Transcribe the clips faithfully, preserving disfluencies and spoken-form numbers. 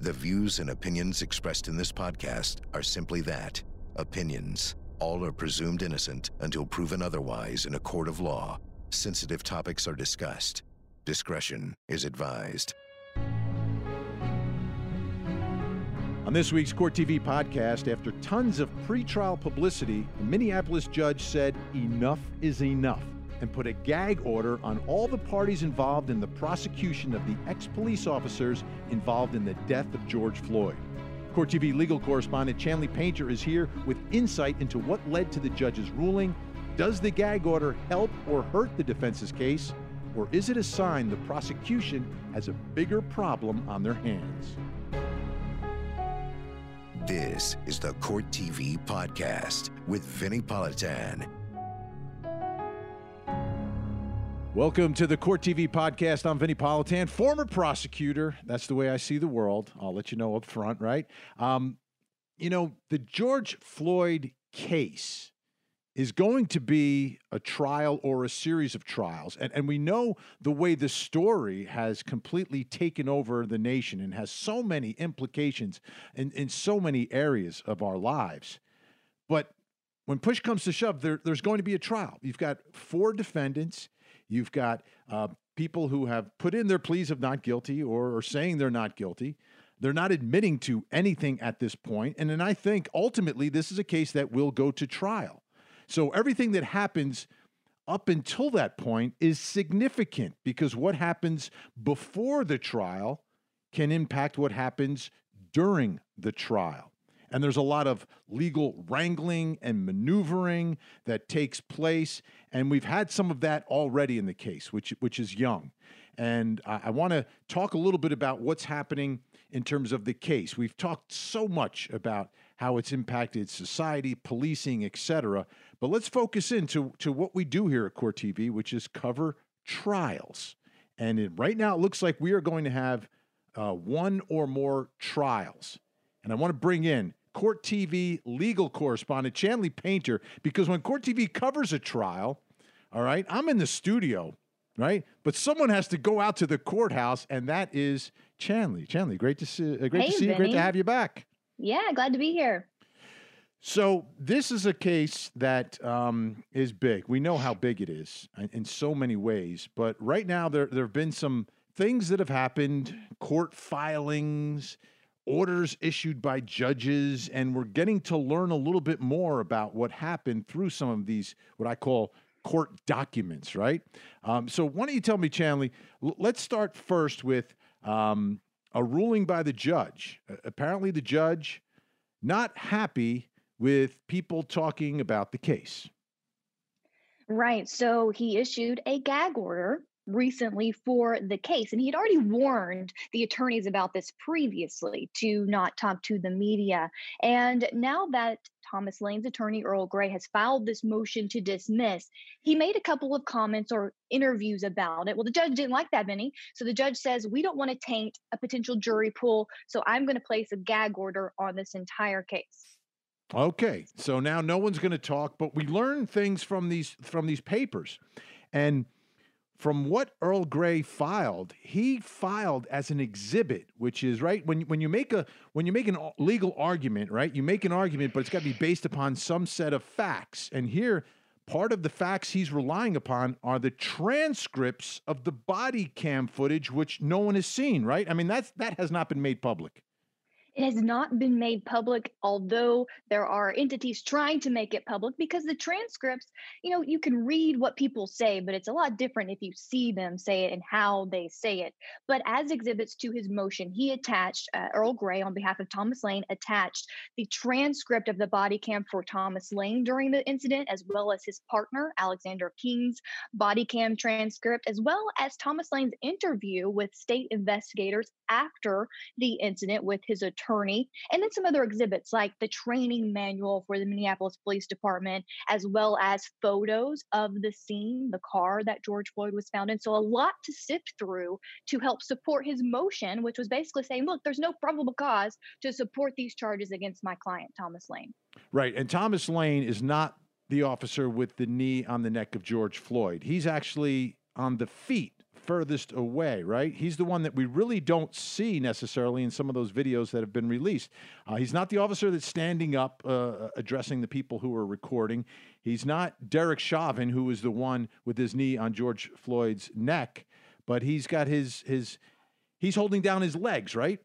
The views and opinions expressed in this podcast are simply that, opinions. All are presumed innocent until proven otherwise in a court of law. Sensitive topics are discussed. Discretion is advised. On this week's Court T V podcast, after tons of pretrial publicity, the Minneapolis judge said enough is enough and put a gag order on all the parties involved in the prosecution of the ex-police officers involved in the death of George Floyd. Court T V legal correspondent Chanley Painter is here with insight into what led to the judge's ruling. Does the gag order help or hurt the defense's case? Or is it a sign the prosecution has a bigger problem on their hands? This is the Court T V podcast with Vinnie Politan. Welcome to the Court T V podcast. I'm Vinnie Politan, former prosecutor. That's the way I see the world. I'll let you know up front, right? Um, you know, the George Floyd case is going to be a trial or a series of trials. And, and we know the way the story has completely taken over the nation and has so many implications in, in so many areas of our lives. But when push comes to shove, there, there's going to be a trial. You've got four defendants. You've got uh, people who have put in their pleas of not guilty or are saying they're not guilty. They're not admitting to anything at this point. And then I think ultimately this is a case that will go to trial. So everything that happens up until that point is significant because what happens before the trial can impact what happens during the trial. And there's a lot of legal wrangling and maneuvering that takes place. And we've had some of that already in the case, which, which is young. And I, I want to talk a little bit about what's happening in terms of the case. We've talked so much about how it's impacted society, policing, et cetera. But let's focus into to what we do here at Court T V, which is cover trials. And it, right now it looks like we are going to have uh, one or more trials. And I want to bring in Court T V legal correspondent Chanley Painter, because when Court T V covers a trial, all right, I'm in the studio, right? But someone has to go out to the courthouse, and that is Chanley. Chanley, great to see, uh, great hey, to see you. Great to have you back. Yeah, glad to be here. So this is a case that um, is big. We know how big it is in so many ways, but right now there there have been some things that have happened, court filings, orders issued by judges, and we're getting to learn a little bit more about what happened through some of these, what I call court documents, right? Um, so why don't you tell me, Chanley, l- let's start first with um, a ruling by the judge. Uh, apparently the judge not happy with people talking about the case. Right. So he issued a gag order recently for the case. And he had already warned the attorneys about this previously to not talk to the media. And now that Thomas Lane's attorney, Earl Grey, has filed this motion to dismiss, he made a couple of comments or interviews about it. Well, the judge didn't like that, Vinny. So the judge says, we don't want to taint a potential jury pool. So I'm going to place a gag order on this entire case. Okay. So now no one's going to talk, but we learn things from these, from these papers. And from what Earl Grey filed, he filed as an exhibit, which is right when when you make a when you make an legal argument, right? You make an argument, but it's got to be based upon some set of facts. And here, part of the facts he's relying upon are the transcripts of the body cam footage, which no one has seen, right? I mean, that's that has not been made public. It has not been made public, although there are entities trying to make it public because the transcripts, you know, you can read what people say, but it's a lot different if you see them say it and how they say it. But as exhibits to his motion, he attached, uh, Earl Grey on behalf of Thomas Lane, attached the transcript of the body cam for Thomas Lane during the incident, as well as his partner, Alexander Kueng's body cam transcript, as well as Thomas Lane's interview with state investigators after the incident with his attorney. attorney, and then some other exhibits like the training manual for the Minneapolis Police Department, as well as photos of the scene, the car that George Floyd was found in. So a lot to sift through to help support his motion, which was basically saying, look, there's no probable cause to support these charges against my client, Thomas Lane. Right. And Thomas Lane is not the officer with the knee on the neck of George Floyd. He's actually on the feet furthest away, right? He's the one that we really don't see necessarily in some of those videos that have been released. Uh, he's not the officer that's standing up uh, addressing the people who are recording. He's not Derek Chauvin, who was the one with his knee on George Floyd's neck, but he's got his, his he's holding down his legs, right?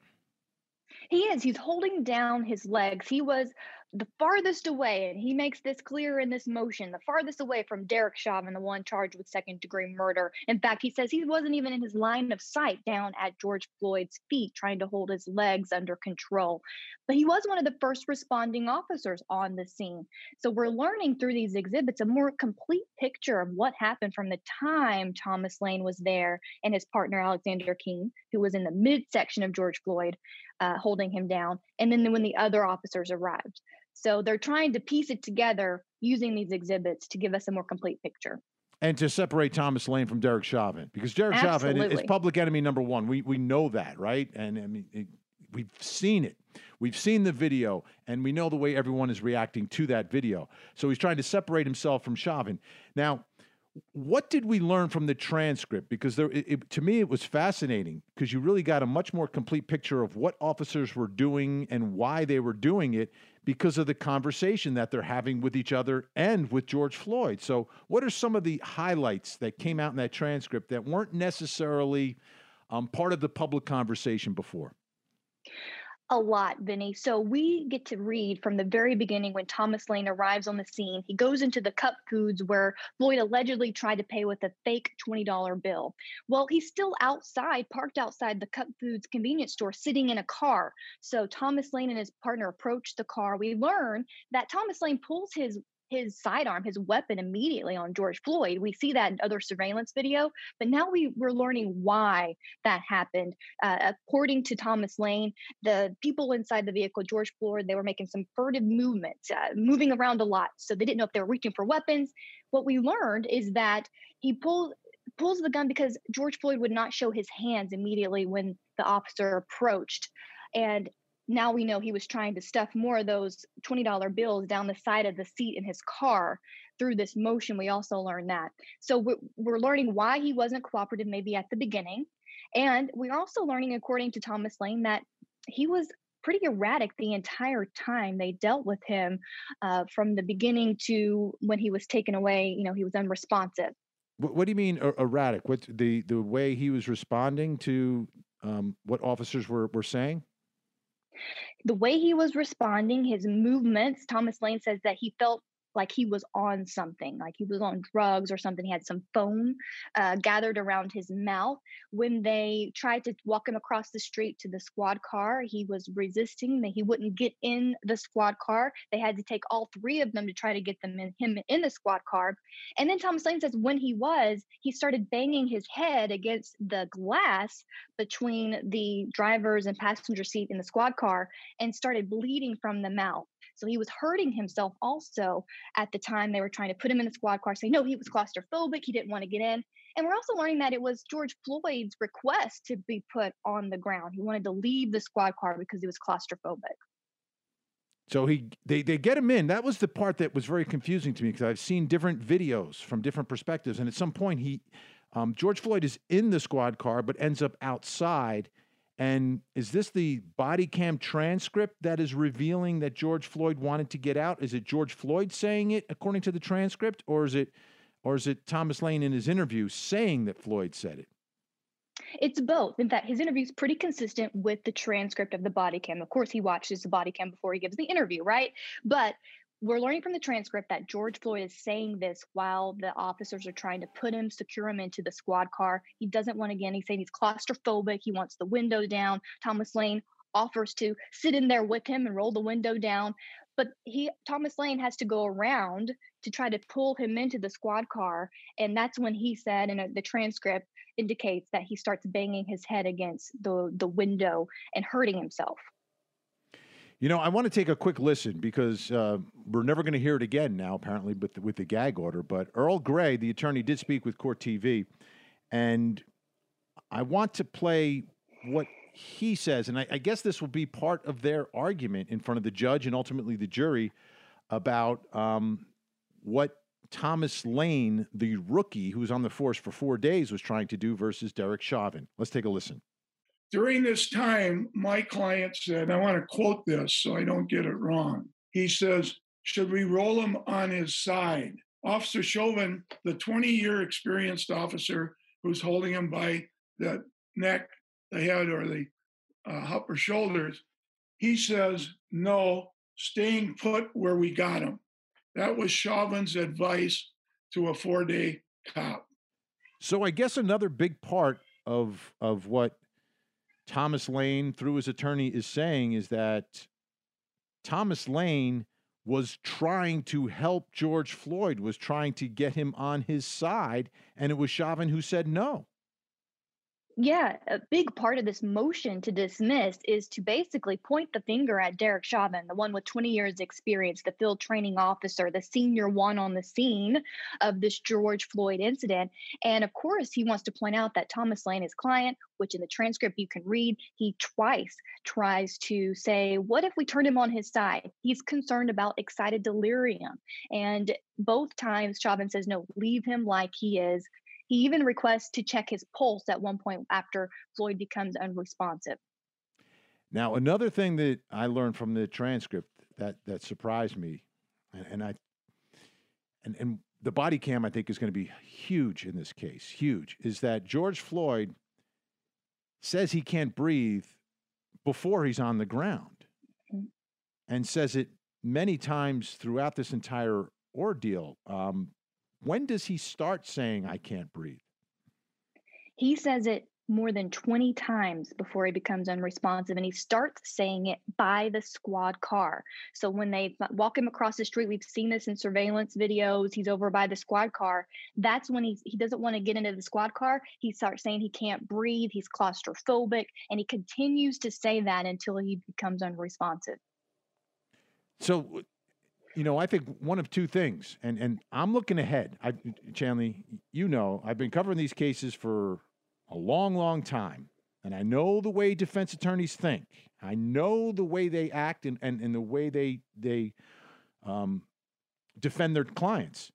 He is. He's holding down his legs. He was the farthest away, and he makes this clear in this motion, the farthest away from Derek Chauvin, the one charged with second-degree murder. In fact, he says he wasn't even in his line of sight down at George Floyd's feet, trying to hold his legs under control. But he was one of the first responding officers on the scene. So we're learning through these exhibits a more complete picture of what happened from the time Thomas Lane was there and his partner, Alexander Kueng, who was in the midsection of George Floyd, uh, holding him down, and then when the other officers arrived. So they're trying to piece it together using these exhibits to give us a more complete picture. And to separate Thomas Lane from Derek Chauvin, because Derek Absolutely. Chauvin is public enemy number one. We we know that, right? And I mean, it, we've seen it. We've seen the video, and we know the way everyone is reacting to that video. So he's trying to separate himself from Chauvin. Now, what did we learn from the transcript? Because there, it, it, to me, it was fascinating because you really got a much more complete picture of what officers were doing and why they were doing it because of the conversation that they're having with each other and with George Floyd. So what are some of the highlights that came out in that transcript that weren't necessarily um, part of the public conversation before? A lot, Vinny. So we get to read from the very beginning when Thomas Lane arrives on the scene. He goes into the Cup Foods where Floyd allegedly tried to pay with a fake twenty dollar bill. Well, he's still outside, parked outside the Cup Foods convenience store, sitting in a car. So Thomas Lane and his partner approach the car. We learn that Thomas Lane pulls his his sidearm, his weapon, immediately on George Floyd. We see that in other surveillance video, but now we we're learning why that happened. Uh, according to Thomas Lane, the people inside the vehicle, George Floyd, they were making some furtive movements, uh, moving around a lot. So they didn't know if they were reaching for weapons. What we learned is that he pulled pulls the gun because George Floyd would not show his hands immediately when the officer approached. And now we know he was trying to stuff more of those twenty dollar bills down the side of the seat in his car. Through this motion, we also learned that. So we're, we're learning why he wasn't cooperative maybe at the beginning. And we're also learning, according to Thomas Lane, that he was pretty erratic the entire time they dealt with him, uh, from the beginning to when he was taken away. You know, he was unresponsive. What, what do you mean erratic? What, the, the way he was responding to um, what officers were, were saying? The way he was responding, his movements, Thomas Lane says that he felt like he was on something, like he was on drugs or something. He had some foam uh, gathered around his mouth. When they tried to walk him across the street to the squad car, he was resisting that he wouldn't get in the squad car. They had to take all three of them to try to get them in, him in the squad car. And then Thomas Lane says when he was, he started banging his head against the glass between the driver's and passenger seat in the squad car and started bleeding from the mouth. So he was hurting himself also at the time they were trying to put him in the squad car, saying, no, he was claustrophobic. He didn't want to get in. And we're also learning that it was George Floyd's request to be put on the ground. He wanted to leave the squad car because he was claustrophobic. So he they, they get him in. That was the part that was very confusing to me because I've seen different videos from different perspectives. And at some point, he um, George Floyd is in the squad car but ends up outside. And is this the body cam transcript that is revealing that George Floyd wanted to get out? Is it George Floyd saying it according to the transcript, or is it, or is it Thomas Lane in his interview saying that Floyd said it? It's both. In fact, his interview is pretty consistent with the transcript of the body cam. Of course, he watches the body cam before he gives the interview, right? But we're learning from the transcript that George Floyd is saying this while the officers are trying to put him, secure him into the squad car. He doesn't want to get in. He's saying he's claustrophobic. He wants the window down. Thomas Lane offers to sit in there with him and roll the window down. But he, Thomas Lane has to go around to try to pull him into the squad car. And that's when he said, and the transcript indicates that he starts banging his head against the, the window and hurting himself. You know, I want to take a quick listen because uh, we're never going to hear it again now, apparently, but with, with the gag order. But Earl Grey, the attorney, did speak with Court T V, and I want to play what he says. And I, I guess this will be part of their argument in front of the judge and ultimately the jury about um, what Thomas Lane, the rookie who was on the force for four days, was trying to do versus Derek Chauvin. Let's take a listen. During this time, my client said, I want to quote this so I don't get it wrong. He says, should we roll him on his side? Officer Chauvin, the twenty-year experienced officer who's holding him by the neck, the head, or the uh, upper shoulders, he says, no, staying put where we got him. That was Chauvin's advice to a four-day cop. So I guess another big part of of what Thomas Lane, through his attorney, is saying is that Thomas Lane was trying to help George Floyd, was trying to get him on his side, and it was Chauvin who said no. Yeah, a big part of this motion to dismiss is to basically point the finger at Derek Chauvin, the one with twenty years experience, the field training officer, the senior one on the scene of this George Floyd incident. And of course, he wants to point out that Thomas Lane, his client, which in the transcript you can read, he twice tries to say, what if we turn him on his side? He's concerned about excited delirium. And both times Chauvin says, no, leave him like he is. He even requests to check his pulse at one point after Floyd becomes unresponsive. Now, another thing that I learned from the transcript that that surprised me, and, and I, and, and the body cam I think is going to be huge in this case, huge, is that George Floyd says he can't breathe before he's on the ground, mm-hmm. and says it many times throughout this entire ordeal. Um, When does he start saying, I can't breathe? He says it more than twenty times before he becomes unresponsive, and he starts saying it by the squad car. So when they walk him across the street, we've seen this in surveillance videos, he's over by the squad car. That's when he's, he doesn't want to get into the squad car. He starts saying he can't breathe, he's claustrophobic, and he continues to say that until he becomes unresponsive. So... You know, I think one of two things, and, and I'm looking ahead. I, Chanley, you know, I've been covering these cases for a long, long time, and I know the way defense attorneys think. I know the way they act and, and, and the way they they um, defend their clients.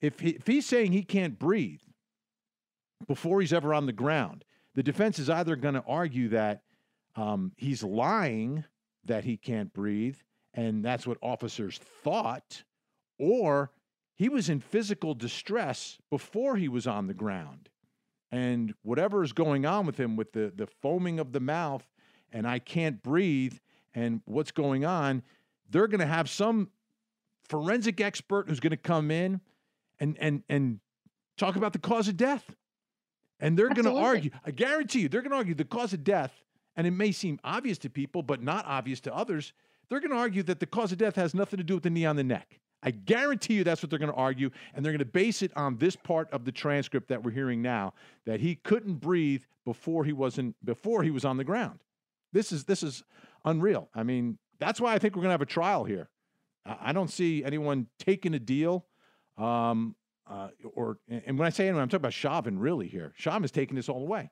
If, he, if he's saying he can't breathe before he's ever on the ground, the defense is either going to argue that um, he's lying that he can't breathe, and that's what officers thought, or he was in physical distress before he was on the ground. And whatever is going on with him with the, the foaming of the mouth and I can't breathe and what's going on, they're going to have some forensic expert who's going to come in and, and, and talk about the cause of death. And they're going to argue, I guarantee you, they're going to argue the cause of death, and it may seem obvious to people but not obvious to others. They're going to argue that the cause of death has nothing to do with the knee on the neck. I guarantee you that's what they're going to argue, and they're going to base it on this part of the transcript that we're hearing now, that he couldn't breathe before he wasn't before he was on the ground. This is this is unreal. I mean, that's why I think we're going to have a trial here. I don't see anyone taking a deal, um, uh, or and when I say anyone, I'm talking about Chauvin really here. Chauvin's taking this all the way.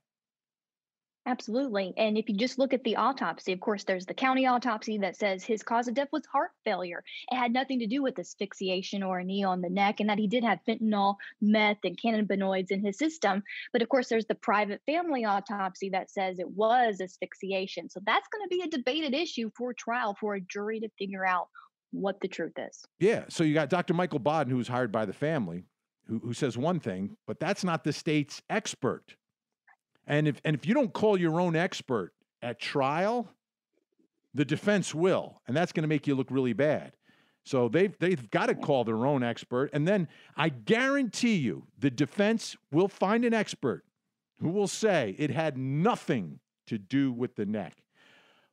Absolutely. And if you just look at the autopsy, of course, there's the county autopsy that says his cause of death was heart failure. It had nothing to do with asphyxiation or a knee on the neck, and that he did have fentanyl, meth, and cannabinoids in his system. But of course, there's the private family autopsy that says it was asphyxiation. So that's going to be a debated issue for trial for a jury to figure out what the truth is. Yeah. So you got Doctor Michael Bodden, who was hired by the family, who, who says one thing, but that's not the state's expert. And if and if you don't call your own expert at trial, the defense will, and that's going to make you look really bad. So they've they've got to call their own expert, and then I guarantee you the defense will find an expert who will say it had nothing to do with the neck.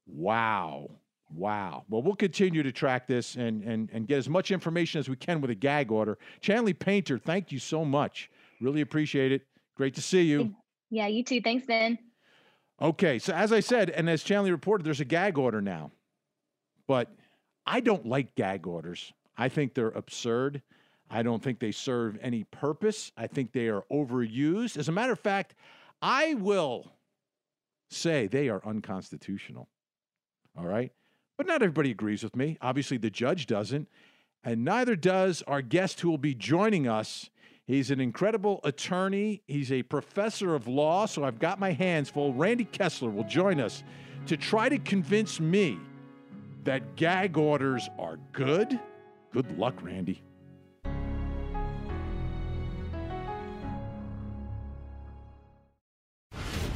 Wow, wow. Well, we'll continue to track this and and and get as much information as we can with a gag order. Chanley Painter, thank you so much. Really appreciate it. Great to see you. Yeah, you too. Thanks, Ben. Okay, so as I said, and as Chanley reported, there's a gag order now. But I don't like gag orders. I think they're absurd. I don't think they serve any purpose. I think they are overused. As a matter of fact, I will say they are unconstitutional. All right? But not everybody agrees with me. Obviously, the judge doesn't. and neither does our guest who will be joining us. He's an incredible attorney. He's a professor of law, so I've got my hands full. Randy Kessler will join us to try to convince me that gag orders are good. Good luck, Randy.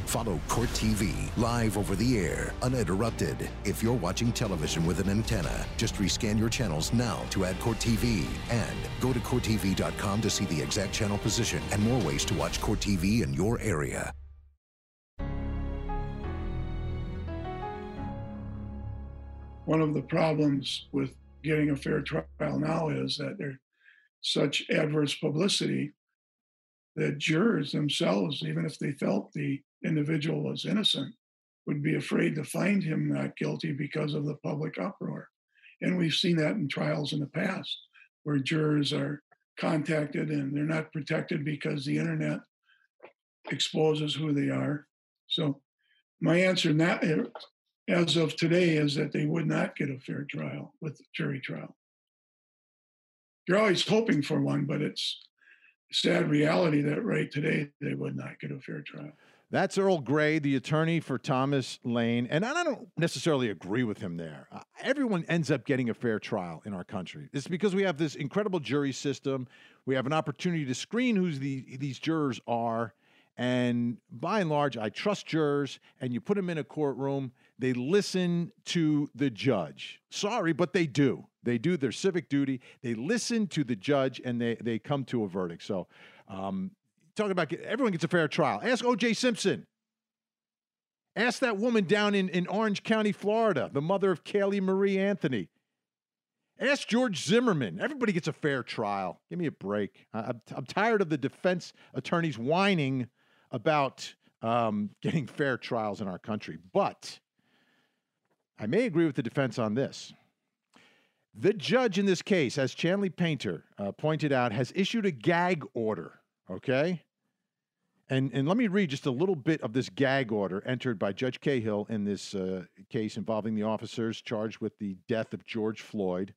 Follow Court T V live over the air, uninterrupted. If you're watching television with an antenna, just rescan your channels now to add Court T V. And go to court t v dot com to see the exact channel position and more ways to watch Court T V in your area. One of the problems with getting a fair trial now is that there's such adverse publicity that jurors themselves, even if they felt the individual was innocent, would be afraid to find him not guilty because of the public uproar. And we've seen that in trials in the past where jurors are contacted and they're not protected because the internet exposes who they are. So my answer now, as of today, is that they would not get a fair trial with a jury trial. You're always hoping for one, but it's sad reality that right today they would not get a fair trial. That's Earl Grey, the attorney for Thomas Lane. And I don't necessarily agree with him there. Uh, everyone ends up getting a fair trial in our country. It's because we have this incredible jury system. We have an opportunity to screen who the, these jurors are. And by and large, I trust jurors. And you put them in a courtroom, they listen to the judge. Sorry, but they do. They do their civic duty. They listen to the judge, and they, they come to a verdict. So, um, talking about everyone gets a fair trial. Ask O J. Simpson. Ask that woman down in, in Orange County, Florida, the mother of Kaylee Marie Anthony. Ask George Zimmerman. Everybody gets a fair trial. Give me a break. I, I'm, I'm tired of the defense attorneys whining about um, getting fair trials in our country. But I may agree with the defense on this. The judge in this case, as Chanley Painter uh, pointed out, has issued a gag order. Okay? And and let me read just a little bit of this gag order entered by Judge Cahill in this uh, case involving the officers charged with the death of George Floyd.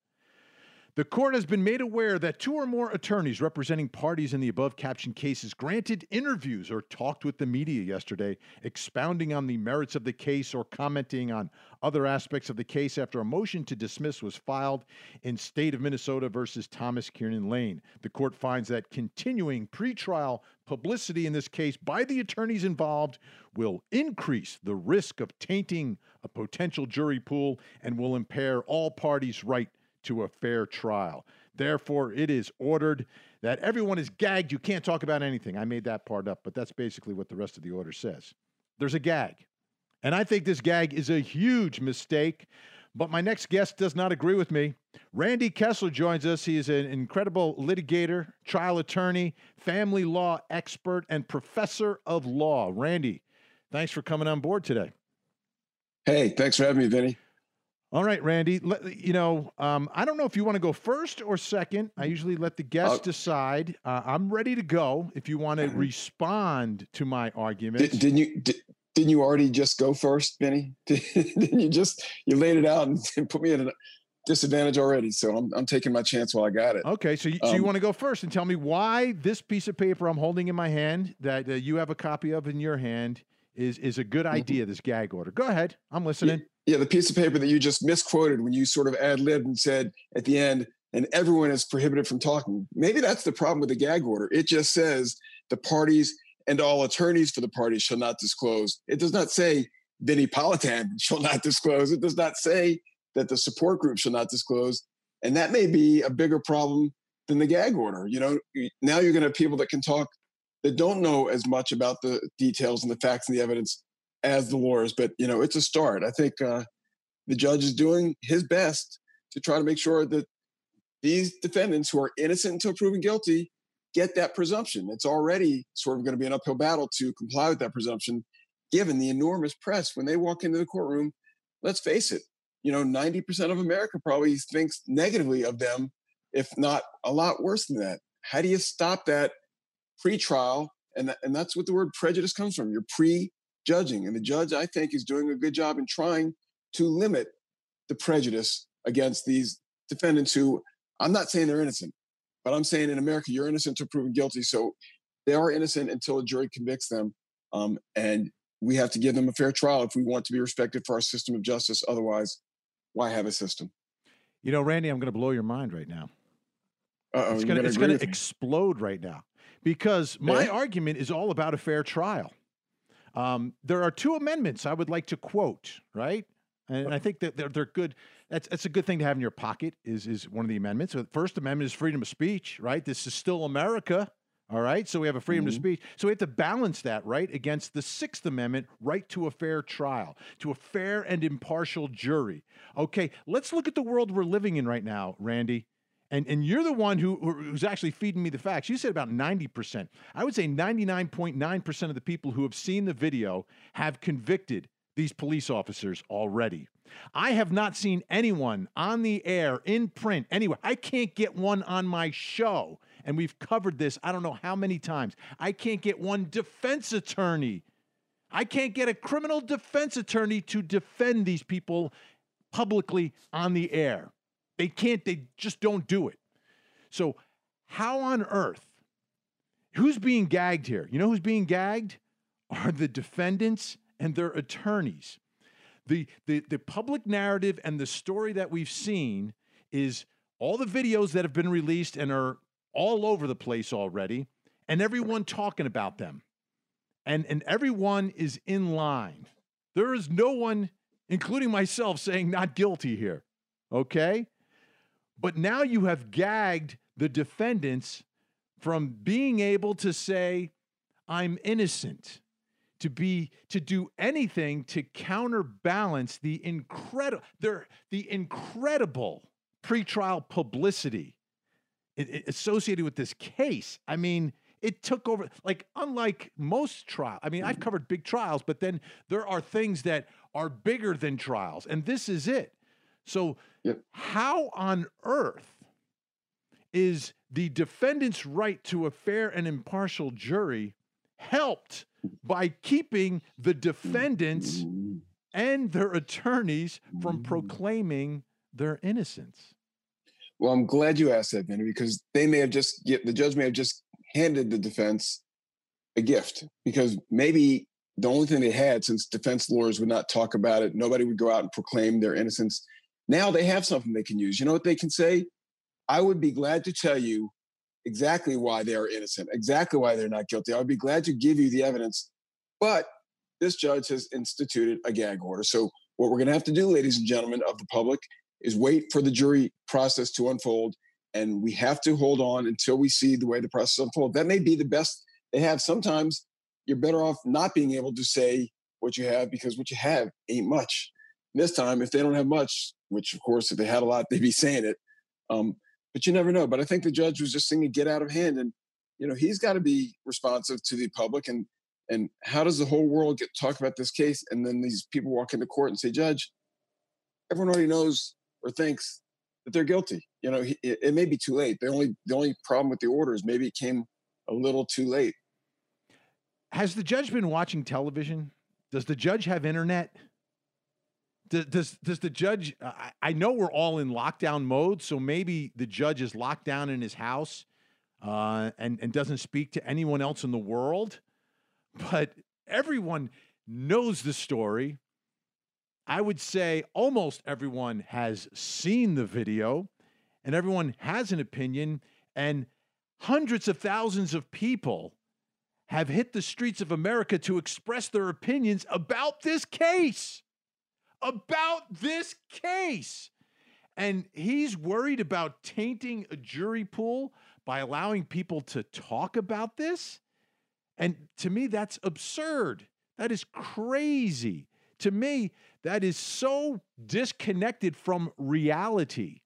The court has been made aware that two or more attorneys representing parties in the above-captioned cases granted interviews or talked with the media yesterday, expounding on the merits of the case or commenting on other aspects of the case after a motion to dismiss was filed in State of Minnesota versus Thomas Kiernan Lane. The court finds that continuing pretrial publicity in this case by the attorneys involved will increase the risk of tainting a potential jury pool and will impair all parties' right to a fair trial. Therefore, it is ordered that everyone is gagged. You can't talk about anything. I made that part up, but that's basically what the rest of the order says. There's a gag. And I think this gag is a huge mistake, but my next guest does not agree with me. Randy Kessler joins us. He is an incredible litigator, trial attorney, family law expert, and professor of law. Randy, thanks for coming on board today. Hey, thanks for having me, Vinny. All right, Randy, you know, um, I don't know if you want to go first or second. I usually let the guests uh, decide. Uh, I'm ready to go if you want to respond to my argument. Did, didn't you did, didn't you already just go first, Benny? Didn't you just you laid it out and, and put me at a disadvantage already? So I'm, I'm taking my chance while I got it. OK, so you, um, so you want to go first and tell me why this piece of paper I'm holding in my hand that uh, you have a copy of in your hand is is a good idea, mm-hmm. this gag order. Go ahead. I'm listening. Yeah. Yeah, the piece of paper that you just misquoted when you sort of ad-libbed and said at the end, and everyone is prohibited from talking. Maybe that's the problem with the gag order. It just says the parties and all attorneys for the parties shall not disclose. It does not say Vinnie Politan shall not disclose. It does not say that the support group shall not disclose. And that may be a bigger problem than the gag order. You know, now you're going to have people that can talk that don't know as much about the details and the facts and the evidence as the lawyers, but you know, it's a start. I think uh, the judge is doing his best to try to make sure that these defendants who are innocent until proven guilty get that presumption. It's already sort of going to be an uphill battle to comply with that presumption, given the enormous press when they walk into the courtroom. Let's face it, you know, ninety percent of America probably thinks negatively of them, if not a lot worse than that. How do you stop that pre-trial? And, th- and that's what the word prejudice comes from. You're pre- judging. And the judge, I think, is doing a good job in trying to limit the prejudice against these defendants who I'm not saying they're innocent, but I'm saying in America, you're innocent until proven guilty. So they are innocent until a jury convicts them. Um, and we have to give them a fair trial if we want to be respected for our system of justice. Otherwise, why have a system? You know, Randy, I'm going to blow your mind right now. Uh-oh, it's going to it's going to explode right now, because my yeah. argument is all about a fair trial. Um, there are two amendments I would like to quote, right? And I think that they're, they're good. That's, that's a good thing to have in your pocket is, is one of the amendments. So the First Amendment is freedom of speech, right? This is still America, all right? So we have a freedom mm-hmm. to speech. So we have to balance that, right, against the Sixth Amendment, right to a fair trial, to a fair and impartial jury. Okay, let's look at the world we're living in right now, Randy. And, and you're the one who, who's actually feeding me the facts. You said about ninety percent. I would say ninety-nine point nine percent of the people who have seen the video have convicted these police officers already. I have not seen anyone on the air, in print, anywhere. I can't get one on my show, and we've covered this I don't know how many times. I can't get one defense attorney. I can't get a criminal defense attorney to defend these people publicly on the air. They can't, they just don't do it. So how on earth, who's being gagged here? You know who's being gagged? Are the defendants and their attorneys. The, the, the public narrative and the story that we've seen is all the videos that have been released and are all over the place already, and everyone talking about them. And, and everyone is in line. There is no one, including myself, saying not guilty here, okay? But now you have gagged the defendants from being able to say, I'm innocent, to be, to do anything to counterbalance the incredible, the incredible pretrial publicity it, it associated with this case. I mean, it took over, like, unlike most trials. I mean, I've covered big trials, but then there are things that are bigger than trials, and this is it. So yep. How on earth is the defendant's right to a fair and impartial jury helped by keeping the defendants and their attorneys from proclaiming their innocence? Well, I'm glad you asked that, Vinny, because they may have just, the judge may have just handed the defense a gift, because maybe the only thing they had, since defense lawyers would not talk about it, nobody would go out and proclaim their innocence. Now they have something they can use. You know what they can say? I would be glad to tell you exactly why they are innocent, exactly why they're not guilty. I would be glad to give you the evidence, but this judge has instituted a gag order. So what we're going to have to do, ladies and gentlemen of the public, is wait for the jury process to unfold, and we have to hold on until we see the way the process unfolds. That may be the best they have. Sometimes you're better off not being able to say what you have, because what you have ain't much. And this time, if they don't have much, which, of course, if they had a lot, they'd be saying it. Um, But you never know. But I think the judge was just thinking, get out of hand. And, you know, he's got to be responsive to the public. And and how does the whole world get talk about this case? And then these people walk into court and say, Judge, everyone already knows or thinks that they're guilty. You know, he, it, it may be too late. The only, the only problem with the order is maybe it came a little too late. Has the judge been watching television? Does the judge have internet? Does, does, does the judge, uh, I know we're all in lockdown mode, so maybe the judge is locked down in his house uh, and, and doesn't speak to anyone else in the world, but everyone knows the story. I would say almost everyone has seen the video, and everyone has an opinion, and hundreds of thousands of people have hit the streets of America to express their opinions about this case. About this case. And he's worried about tainting a jury pool by allowing people to talk about this. And to me, that's absurd. That is crazy. To me, that is so disconnected from reality.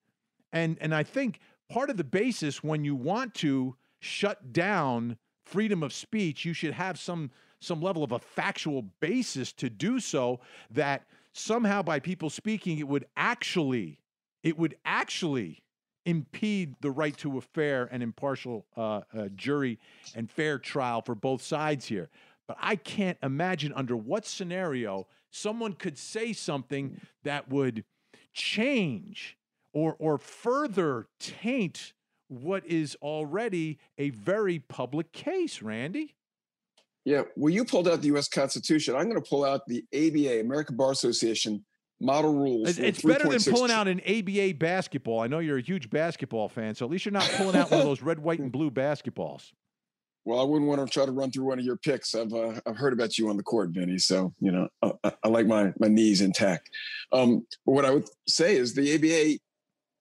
And, and I think part of the basis when you want to shut down freedom of speech, you should have some, some level of a factual basis to do so, that somehow by people speaking, it would actually, it would actually impede the right to a fair and impartial uh, uh, jury and fair trial for both sides here. But I can't imagine under what scenario someone could say something that would change or or further taint what is already a very public case, Randy. Yeah, well, you pulled out the U S Constitution. I'm going to pull out the A B A, American Bar Association, model rules. It's better than pulling out an A B A basketball. I know you're a huge basketball fan, so at least you're not pulling out one of those red, white, and blue basketballs. Well, I wouldn't want to try to run through one of your picks. I've uh, I've heard about you on the court, Vinny. So, you know, I, I like my, my knees intact. Um, but what I would say is the A B A,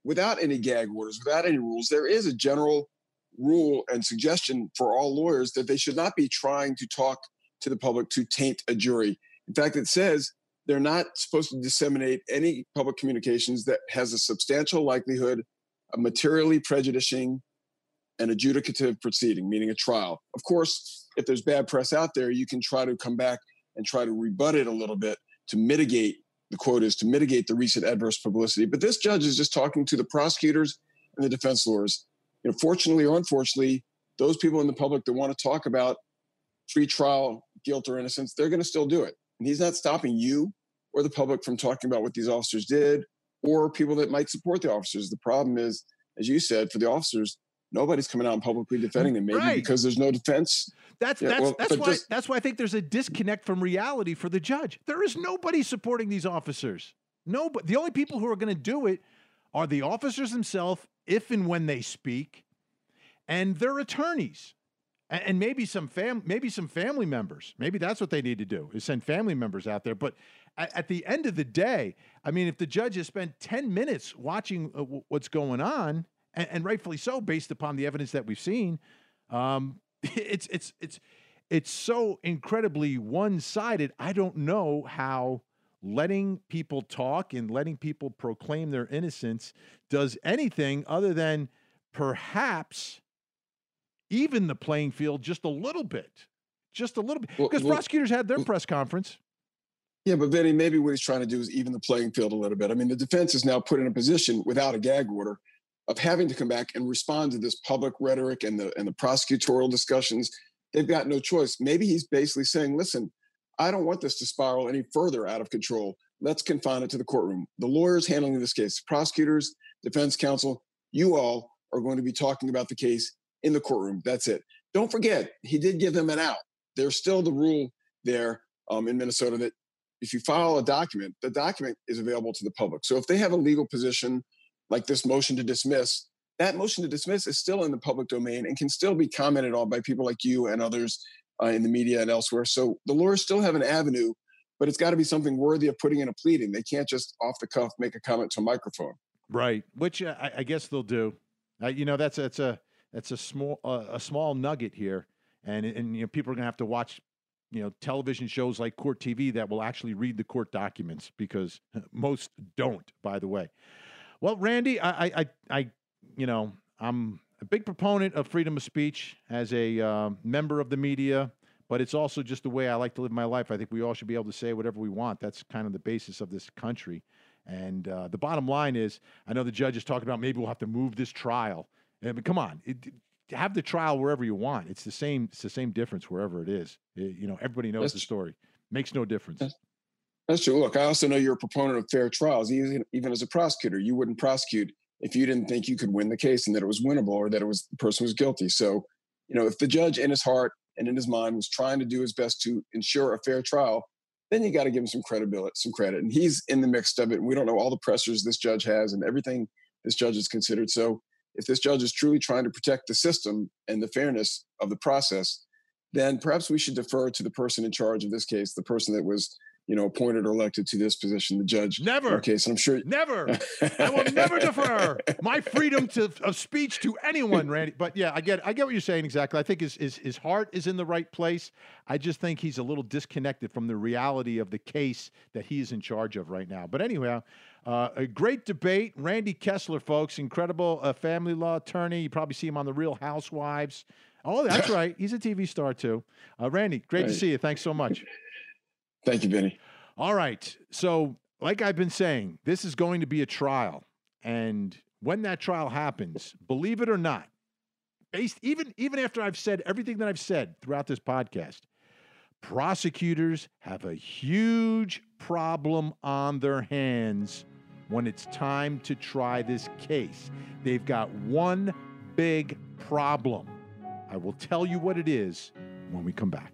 without any gag orders, without any rules, there is a general rule and suggestion for all lawyers that they should not be trying to talk to the public to taint a jury. In fact, it says they're not supposed to disseminate any public communications that has a substantial likelihood of materially prejudicing an adjudicative proceeding, meaning a trial. Of course, if there's bad press out there, you can try to come back and try to rebut it a little bit to mitigate, the quote is, to mitigate the recent adverse publicity. But this judge is just talking to the prosecutors and the defense lawyers. You know, fortunately or unfortunately, those people in the public that want to talk about pretrial guilt or innocence, they're going to still do it. And he's not stopping you or the public from talking about what these officers did or people that might support the officers. The problem is, as you said, for the officers, nobody's coming out and publicly defending them, maybe right. because there's no defense. That's yeah, that's well, that's why just, that's why I think there's a disconnect from reality for the judge. There is nobody supporting these officers. Nobody. The only people who are going to do it are the officers themselves, if and when they speak, and their attorneys, and, and maybe some fam, maybe some family members. Maybe that's what they need to do, is send family members out there. But at, at the end of the day, I mean, if the judge has spent ten minutes watching uh, w- what's going on. And, and rightfully so, based upon the evidence that we've seen, um, it's it's it's it's so incredibly one-sided. I don't know how letting people talk and letting people proclaim their innocence does anything other than perhaps even the playing field just a little bit, just a little bit. Because well, well, prosecutors had their well, press conference. Yeah, but Vinny, maybe what he's trying to do is even the playing field a little bit. I mean, the defense is now put in a position without a gag order of having to come back and respond to this public rhetoric and the and the prosecutorial discussions. They've got no choice. Maybe he's basically saying, listen, I don't want this to spiral any further out of control. Let's confine it to the courtroom. The lawyers handling this case, prosecutors, defense counsel, you all are going to be talking about the case in the courtroom. That's it. Don't forget, he did give them an out. There's still the rule there um, in Minnesota that if you file a document, the document is available to the public. So if they have a legal position like this motion to dismiss, that motion to dismiss is still in the public domain and can still be commented on by people like you and others uh, in the media and elsewhere. So the lawyers still have an avenue, but it's got to be something worthy of putting in a pleading. They can't just off the cuff make a comment to a microphone. Right, which uh, I, I guess they'll do. Uh, you know, that's that's a that's a small uh, a small nugget here, and and you know people are gonna have to watch you know television shows like Court T V that will actually read the court documents, because most don't, by the way. Well, Randy, I, I, I, you know, I'm a big proponent of freedom of speech as a uh, member of the media, but it's also just the way I like to live my life. I think we all should be able to say whatever we want. That's kind of the basis of this country. And uh, the bottom line is, I know the judge is talking about maybe we'll have to move this trial. I mean, come on, it, have the trial wherever you want. It's the same. It's the same difference wherever it is. It, you know, everybody knows That's the story. Makes no difference. That's- That's true. Look, I also know you're a proponent of fair trials. Even, even as a prosecutor, you wouldn't prosecute if you didn't think you could win the case and that it was winnable or that it was the person was guilty. So, you know, if the judge in his heart and in his mind was trying to do his best to ensure a fair trial, then you got to give him some credibility, some credit. And he's in the midst of it. And we don't know all the pressures this judge has and everything this judge is considered. So if this judge is truly trying to protect the system and the fairness of the process, then perhaps we should defer to the person in charge of this case, the person that was you know, appointed or elected to this position, the judge. Never. Okay, so I'm sure. Never. I will never defer my freedom to, of speech to anyone, Randy. But yeah, I get I get what you're saying exactly. I think his, his, his heart is in the right place. I just think he's a little disconnected from the reality of the case that he is in charge of right now. But anyhow, uh, a great debate. Randy Kessler, folks, incredible uh, family law attorney. You probably see him on The Real Housewives. Oh, that's right. He's a T V star too. Uh, Randy, great right. to see you. Thanks so much. Thank you, Vinny. All right. So like I've been saying, this is going to be a trial. And when that trial happens, believe it or not, based even, even after I've said everything that I've said throughout this podcast, prosecutors have a huge problem on their hands when it's time to try this case. They've got one big problem. I will tell you what it is when we come back.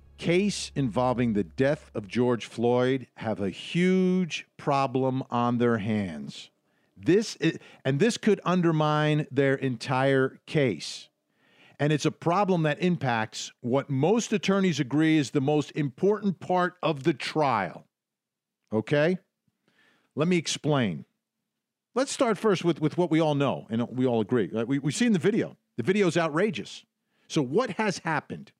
case involving the death of George Floyd have a huge problem on their hands. This is, and this could undermine their entire case. And it's a problem that impacts what most attorneys agree is the most important part of the trial. Okay? Let me explain. Let's start first with, with what we all know and we all agree. We, we've seen the video. The video is outrageous. So what has happened?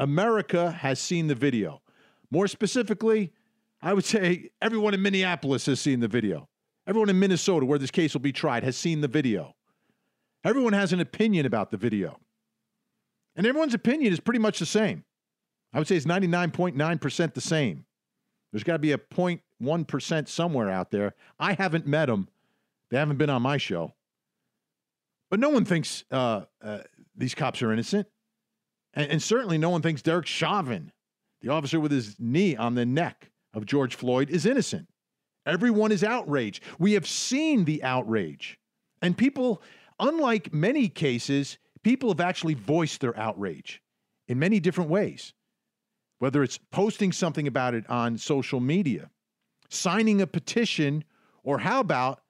America has seen the video. More specifically, I would say everyone in Minneapolis has seen the video. Everyone in Minnesota, where this case will be tried, has seen the video. Everyone has an opinion about the video. And everyone's opinion is pretty much the same. I would say it's ninety-nine point nine percent the same. There's got to be a zero point one percent somewhere out there. I haven't met them. They haven't been on my show. But no one thinks uh, uh, these cops are innocent. And certainly no one thinks Derek Chauvin, the officer with his knee on the neck of George Floyd, is innocent. Everyone is outraged. We have seen the outrage. And people, unlike many cases, people have actually voiced their outrage in many different ways, whether it's posting something about it on social media, signing a petition, or how about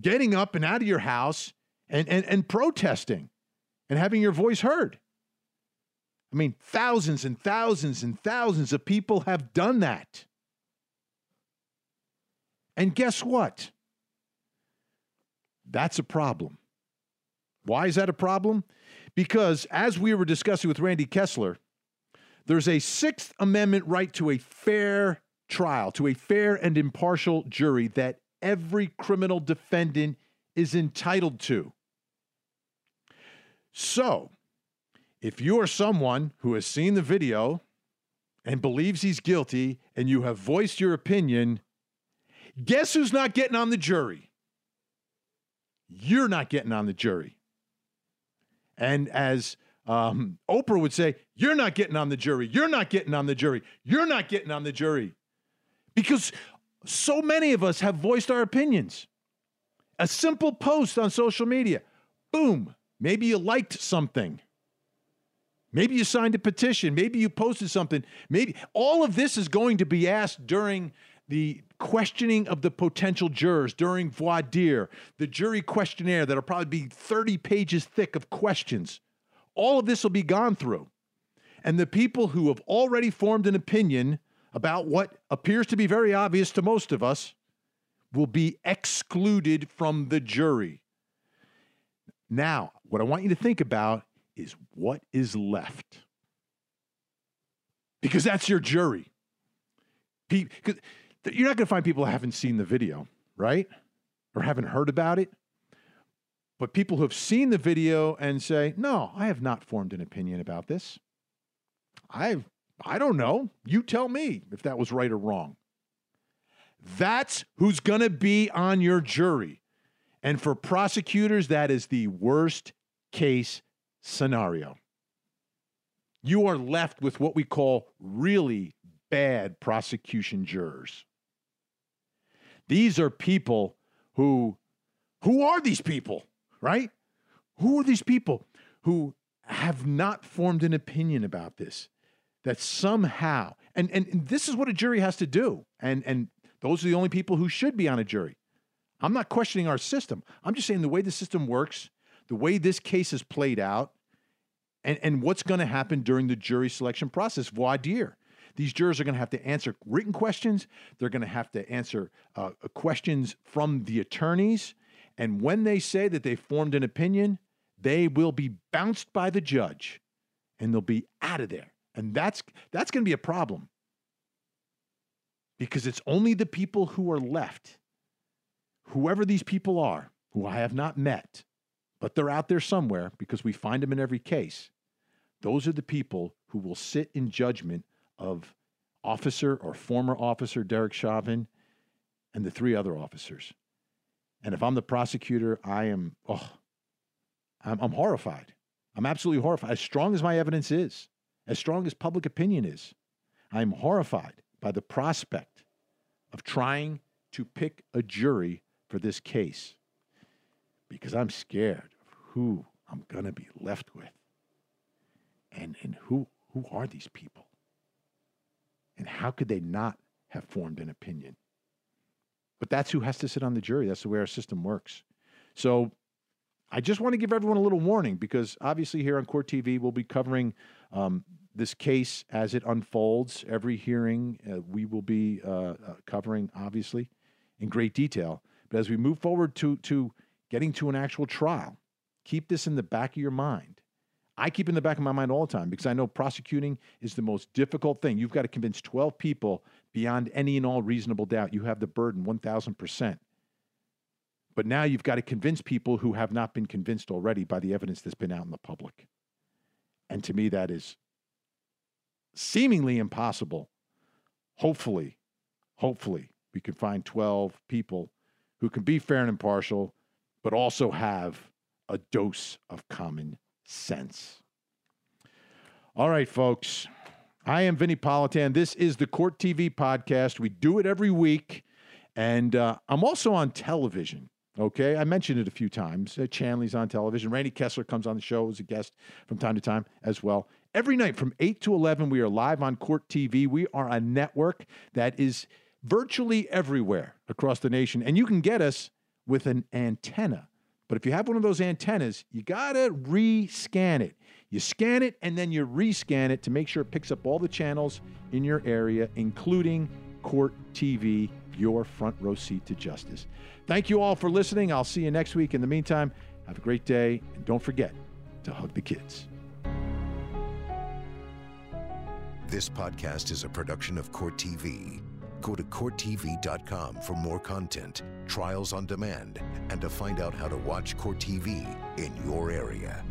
getting up and out of your house and, and, and protesting and having your voice heard. I mean, thousands and thousands and thousands of people have done that. And guess what? That's a problem. Why is that a problem? Because as we were discussing with Randy Kessler, there's a Sixth Amendment right to a fair trial, to a fair and impartial jury that every criminal defendant is entitled to. So, if you are someone who has seen the video and believes he's guilty and you have voiced your opinion, guess who's not getting on the jury? You're not getting on the jury. And as um, Oprah would say, you're not getting on the jury. You're not getting on the jury. You're not getting on the jury. Because so many of us have voiced our opinions. A simple post on social media. Boom. Maybe you liked something. Maybe you signed a petition. Maybe you posted something. Maybe all of this is going to be asked during the questioning of the potential jurors, during voir dire, the jury questionnaire that'll probably be thirty pages thick of questions. All of this will be gone through. And the people who have already formed an opinion about what appears to be very obvious to most of us will be excluded from the jury. Now, what I want you to think about is what is left. Because that's your jury. Pe- you're not going to find people who haven't seen the video, right? Or haven't heard about it. But people who have seen the video and say, no, I have not formed an opinion about this. I've, I don't know. You tell me if that was right or wrong. That's who's going to be on your jury. And for prosecutors, that is the worst case scenario. You are left with what we call really bad prosecution jurors. These are people who, who are these people, right? Who are these people who have not formed an opinion about this? That somehow, and, and this is what a jury has to do. And, and those are the only people who should be on a jury. I'm not questioning our system. I'm just saying the way the system works, the way this case is played out, and, and what's going to happen during the jury selection process, voir dire. These jurors are going to have to answer written questions. They're going to have to answer uh, questions from the attorneys. And when they say that they formed an opinion, they will be bounced by the judge, and they'll be out of there. And that's that's going to be a problem because it's only the people who are left whoever these people are, who I have not met, but they're out there somewhere because we find them in every case, those are the people who will sit in judgment of officer or former officer Derek Chauvin and the three other officers. And if I'm the prosecutor, I am, oh, I'm, I'm horrified. I'm absolutely horrified. As strong as my evidence is, as strong as public opinion is, I'm horrified by the prospect of trying to pick a jury for this case because I'm scared of who I'm going to be left with. And, and who, who are these people? And how could they not have formed an opinion? But that's who has to sit on the jury. That's the way our system works. So I just want to give everyone a little warning because obviously here on Court T V, we'll be covering um, this case as it unfolds. Every hearing uh, we will be uh, uh, covering, obviously, in great detail. But as we move forward to, to getting to an actual trial, keep this in the back of your mind. I keep in the back of my mind all the time because I know prosecuting is the most difficult thing. You've got to convince twelve people beyond any and all reasonable doubt. You have the burden one thousand percent. But now you've got to convince people who have not been convinced already by the evidence that's been out in the public. And to me, that is seemingly impossible. Hopefully, hopefully we can find twelve people who can be fair and impartial, but also have a dose of common sense. All right, folks. I am Vinnie Politan. This is the Court T V podcast. We do it every week. And uh, I'm also on television. Okay. I mentioned it a few times. Uh, Chanley's on television. Randy Kessler comes on the show as a guest from time to time as well. Every night from eight to eleven, we are live on Court T V. We are a network that is virtually everywhere across the nation. And you can get us with an antenna. But if you have one of those antennas, you got to re-scan it. You scan it and then you re-scan it to make sure it picks up all the channels in your area, including Court T V, your front row seat to justice. Thank you all for listening. I'll see you next week. In the meantime, have a great day. And don't forget to hug the kids. This podcast is a production of Court T V. Go to court t v dot com for more content, trials on demand, and to find out how to watch Court T V in your area.